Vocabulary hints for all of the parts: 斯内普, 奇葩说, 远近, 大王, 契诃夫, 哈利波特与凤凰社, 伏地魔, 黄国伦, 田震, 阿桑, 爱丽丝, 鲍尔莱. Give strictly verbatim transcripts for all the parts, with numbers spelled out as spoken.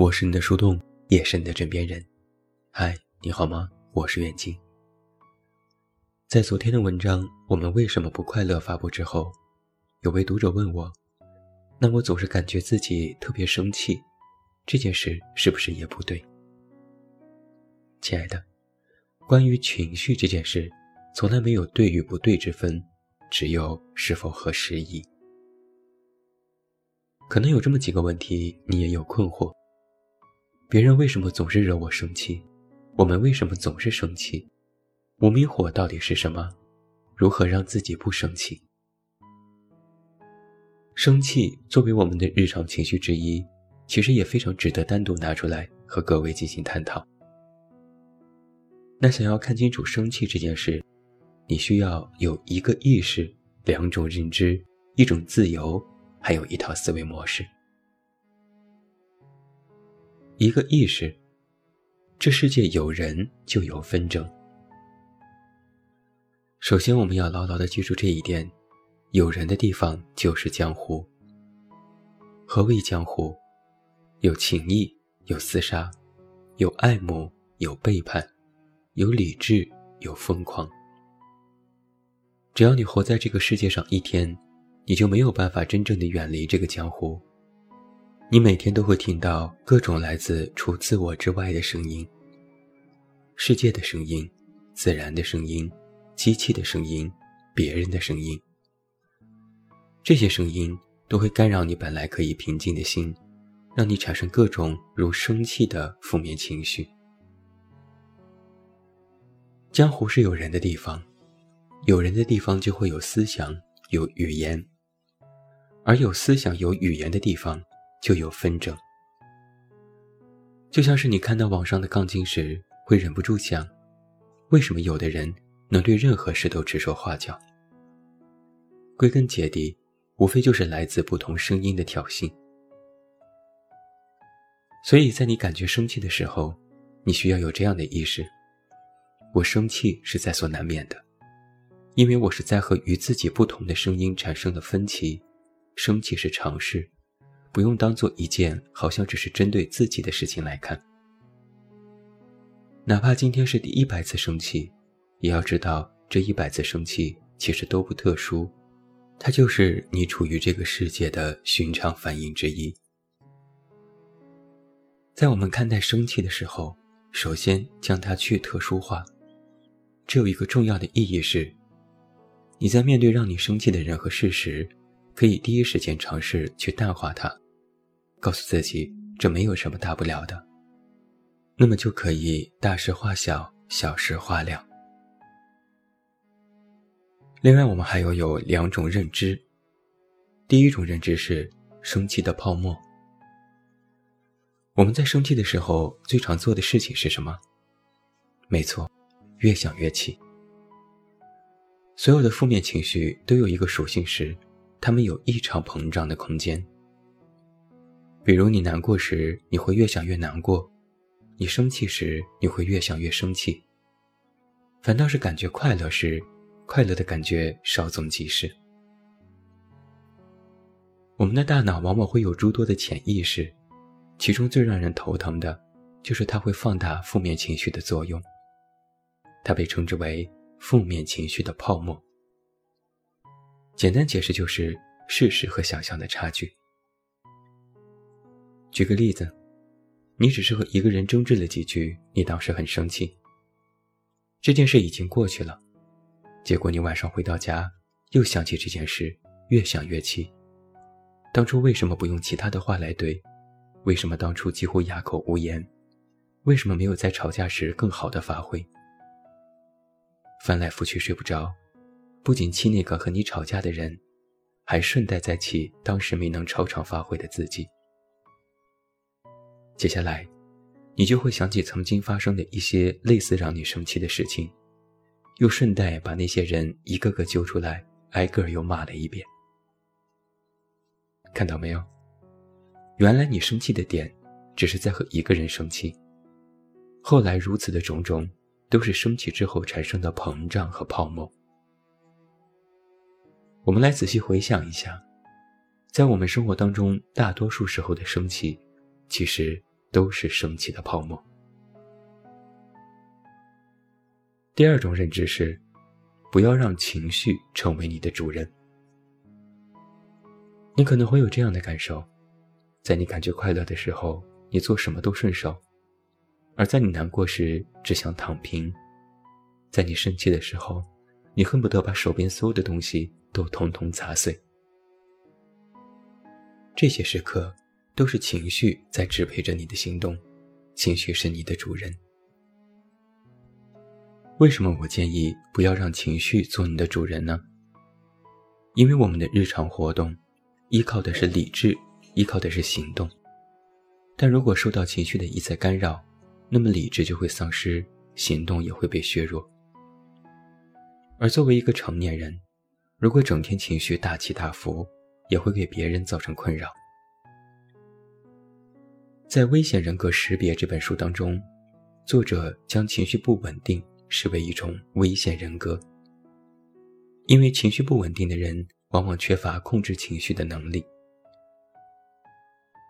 我是你的树洞，也是你的枕边人。嗨，你好吗？我是远近。在昨天的文章《我们为什么不快乐》发布之后，有位读者问我，那我总是感觉自己特别生气，这件事是不是也不对？亲爱的，关于情绪这件事，从来没有对与不对之分，只有是否合时宜。可能有这么几个问题，你也有困惑。别人为什么总是惹我生气？我们为什么总是生气？无名火到底是什么？如何让自己不生气？生气作为我们的日常情绪之一，其实也非常值得单独拿出来和各位进行探讨。那想要看清楚生气这件事，你需要有一个意识、两种认知、一种自由，还有一套思维模式。一个意识，这世界有人就有纷争。首先我们要牢牢地记住这一点，有人的地方就是江湖。何谓江湖？有情义，有厮杀，有爱慕，有背叛，有理智，有疯狂。只要你活在这个世界上一天，你就没有办法真正地远离这个江湖。你每天都会听到各种来自除自我之外的声音，世界的声音，自然的声音，机器的声音，别人的声音。这些声音都会干扰你本来可以平静的心，让你产生各种如生气的负面情绪。江湖是有人的地方，有人的地方就会有思想，有语言，而有思想有语言的地方就有纷争。就像是你看到网上的杠精时，会忍不住想，为什么有的人能对任何事都指手画脚？归根结底，无非就是来自不同声音的挑衅。所以在你感觉生气的时候，你需要有这样的意识，我生气是在所难免的，因为我是在和与自己不同的声音产生的分歧。生气是常事，不用当做一件好像只是针对自己的事情来看。哪怕今天是第一百次生气，也要知道这一百次生气其实都不特殊，它就是你处于这个世界的寻常反应之一。在我们看待生气的时候，首先将它去特殊化。这有一个重要的意义是，你在面对让你生气的人和事时，可以第一时间尝试去淡化它，告诉自己这没有什么大不了的，那么就可以大事化小，小事化了。另外我们还要有两种认知。第一种认知是生气的泡沫。我们在生气的时候最常做的事情是什么？没错，越想越气。所有的负面情绪都有一个属性时，它们有异常膨胀的空间。比如你难过时，你会越想越难过；你生气时，你会越想越生气。反倒是感觉快乐时，快乐的感觉稍纵即逝。我们的大脑往往会有诸多的潜意识，其中最让人头疼的，就是它会放大负面情绪的作用。它被称之为负面情绪的泡沫。简单解释就是事实和想象的差距。举个例子，你只是和一个人争执了几句，你当时很生气，这件事已经过去了，结果你晚上回到家又想起这件事，越想越气。当初为什么不用其他的话来怼？为什么当初几乎哑口无言？为什么没有在吵架时更好的发挥？翻来覆去睡不着，不仅气那个和你吵架的人，还顺带在气当时没能超常发挥的自己。接下来，你就会想起曾经发生的一些类似让你生气的事情，又顺带把那些人一个个揪出来，挨个又骂了一遍。看到没有？原来你生气的点，只是在和一个人生气，后来如此的种种，都是生气之后产生的膨胀和泡沫。我们来仔细回想一下，在我们生活当中大多数时候的生气，其实都是升起的泡沫。第二种认知是，不要让情绪成为你的主人。你可能会有这样的感受，在你感觉快乐的时候，你做什么都顺手；而在你难过时，只想躺平；在你生气的时候，你恨不得把手边所有的东西都统统砸碎。这些时刻都是情绪在支配着你的行动，情绪是你的主人。为什么我建议不要让情绪做你的主人呢？因为我们的日常活动依靠的是理智，依靠的是行动，但如果受到情绪的一再干扰，那么理智就会丧失，行动也会被削弱。而作为一个成年人，如果整天情绪大起大伏，也会给别人造成困扰。在《危险人格识别》这本书当中，作者将情绪不稳定视为一种危险人格，因为情绪不稳定的人往往缺乏控制情绪的能力。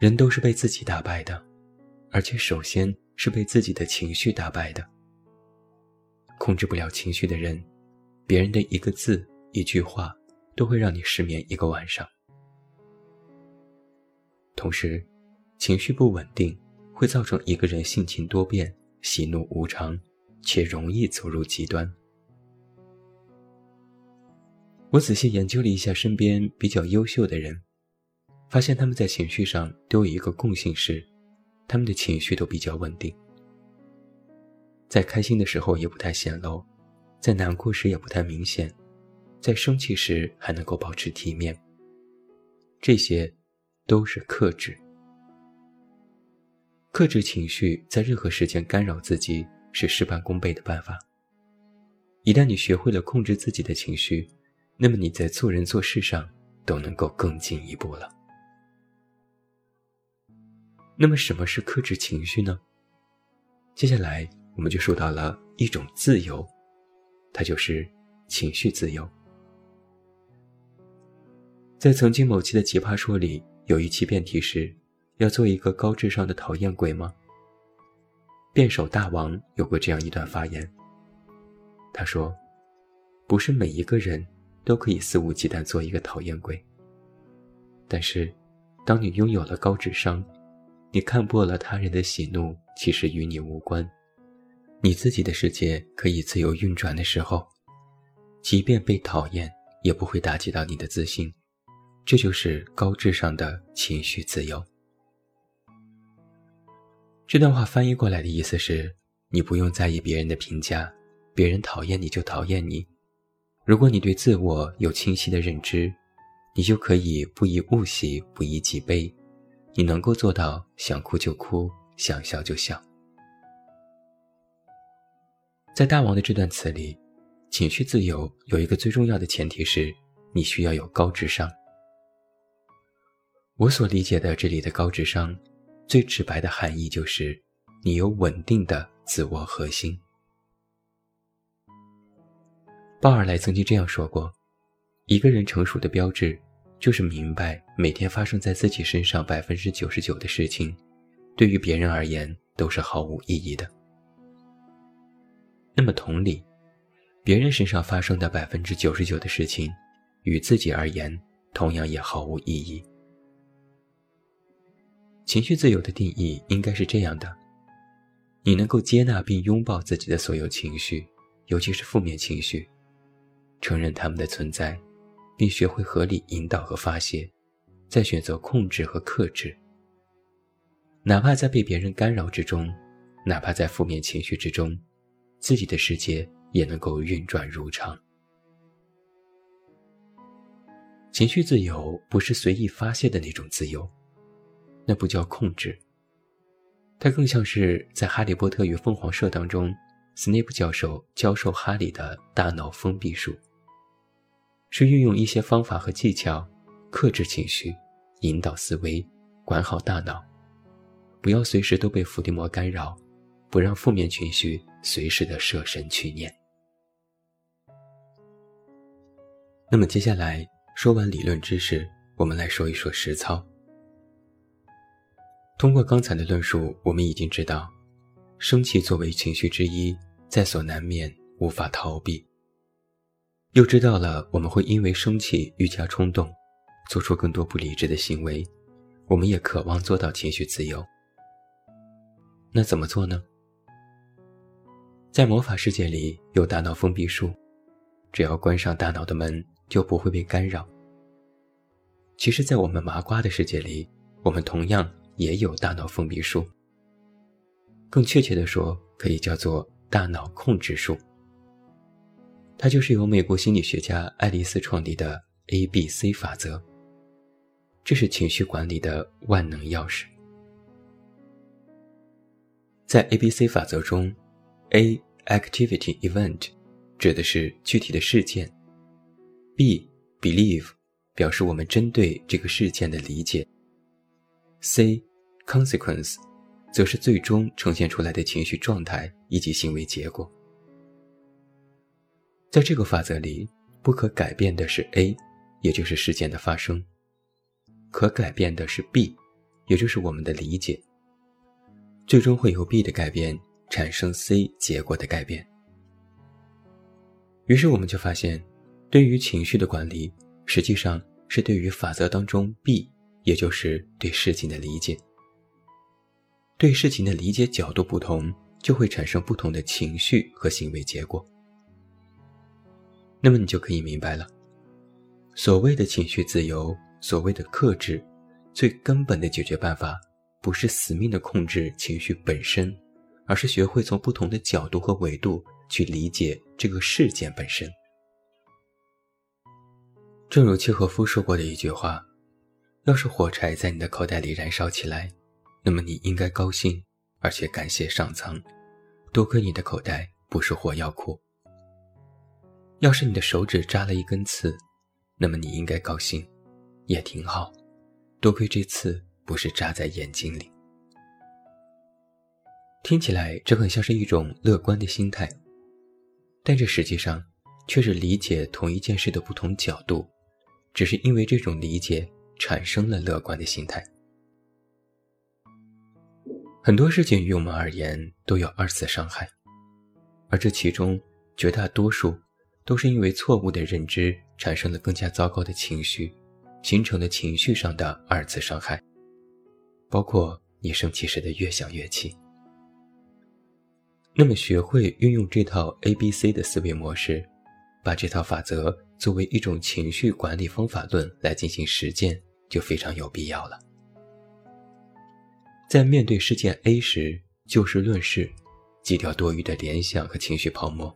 人都是被自己打败的，而且首先是被自己的情绪打败的。控制不了情绪的人，别人的一个字一句话都会让你失眠一个晚上。同时，情绪不稳定会造成一个人性情多变，喜怒无常，且容易走入极端。我仔细研究了一下身边比较优秀的人，发现他们在情绪上都有一个共性，是他们的情绪都比较稳定。在开心的时候也不太显露，在难过时也不太明显，在生气时还能够保持体面。这些都是克制。克制情绪在任何时间干扰自己是事半功倍的办法。一旦你学会了控制自己的情绪，那么你在做人做事上都能够更进一步了。那么什么是克制情绪呢？接下来我们就说到了一种自由，它就是情绪自由。在曾经某期的奇葩说里，有一期辩题是要做一个高智商的讨厌鬼吗？辩手大王有过这样一段发言，他说，不是每一个人都可以肆无忌惮做一个讨厌鬼，但是当你拥有了高智商，你看破了他人的喜怒其实与你无关，你自己的世界可以自由运转的时候，即便被讨厌也不会打击到你的自信，这就是高智商的情绪自由。这段话翻译过来的意思是，你不用在意别人的评价，别人讨厌你就讨厌你。如果你对自我有清晰的认知，你就可以不以物喜，不以己悲，你能够做到想哭就哭，想笑就笑。在大王的这段词里，情绪自由有一个最重要的前提是，你需要有高智商。我所理解的这里的高智商，最直白的含义就是，你有稳定的自我核心。鲍尔莱曾经这样说过，一个人成熟的标志，就是明白每天发生在自己身上 百分之九十九 的事情，对于别人而言都是毫无意义的。那么同理，别人身上发生的 百分之九十九 的事情，与自己而言同样也毫无意义。情绪自由的定义应该是这样的，你能够接纳并拥抱自己的所有情绪，尤其是负面情绪，承认他们的存在，并学会合理引导和发泄，再选择控制和克制。哪怕在被别人干扰之中，哪怕在负面情绪之中，自己的世界也能够运转如常。情绪自由不是随意发泄的那种自由，那不叫控制，它更像是在《哈利波特与凤凰社》当中，斯内普教授教授哈利的大脑封闭术，是运用一些方法和技巧克制情绪，引导思维，管好大脑，不要随时都被伏地魔干扰，不让负面情绪随时的摄神取念。那么接下来说完理论知识，我们来说一说实操。通过刚才的论述，我们已经知道，生气作为情绪之一，在所难免，无法逃避。又知道了我们会因为生气愈加冲动，做出更多不理智的行为，我们也渴望做到情绪自由。那怎么做呢？在魔法世界里有大脑封闭术，只要关上大脑的门，就不会被干扰。其实在我们麻瓜的世界里，我们同样也有大脑封闭术，更确切地说可以叫做大脑控制术。它就是由美国心理学家爱丽丝创立的 A B C 法则，这是情绪管理的万能钥匙。在 A B C 法则中， A Activity Event 指的是具体的事件， B Believe 表示我们针对这个事件的理解， C Consequence 则是最终呈现出来的情绪状态以及行为结果。在这个法则里，不可改变的是 A， 也就是事件的发生，可改变的是 B， 也就是我们的理解，最终会由 B 的改变产生 C 结果的改变。于是我们就发现，对于情绪的管理实际上是对于法则当中 B， 也就是对事情的理解。对事情的理解角度不同，就会产生不同的情绪和行为结果。那么你就可以明白了，所谓的情绪自由，所谓的克制，最根本的解决办法不是死命的控制情绪本身，而是学会从不同的角度和维度去理解这个事件本身。正如契诃夫说过的一句话，要是火柴在你的口袋里燃烧起来，那么你应该高兴，而且感谢上苍，多亏你的口袋不是火药库。要是你的手指扎了一根刺，那么你应该高兴，也挺好，多亏这刺不是扎在眼睛里。听起来这很像是一种乐观的心态，但这实际上却是理解同一件事的不同角度，只是因为这种理解产生了乐观的心态。很多事情于我们而言都有二次伤害，而这其中绝大多数都是因为错误的认知产生了更加糟糕的情绪，形成了情绪上的二次伤害，包括你生气时的越想越气。那么学会运用这套 A B C 的思维模式，把这套法则作为一种情绪管理方法论来进行实践，就非常有必要了。在面对事件 A 时，就事论事，挤掉多余的联想和情绪泡沫，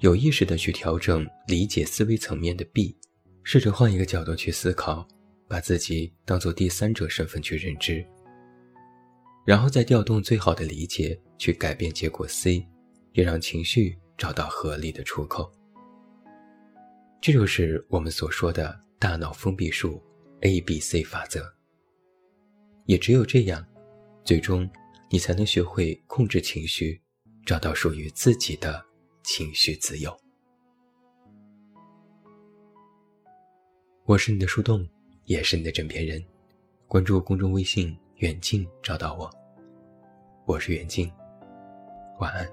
有意识地去调整理解思维层面的 B， 试着换一个角度去思考，把自己当作第三者身份去认知，然后再调动最好的理解去改变结果 C， 也让情绪找到合理的出口。这就是我们所说的大脑封闭术 A B C 法则。也只有这样，最终你才能学会控制情绪，找到属于自己的情绪自由。我是你的树洞，也是你的枕边人。关注公众微信远近，找到我。我是远近，晚安。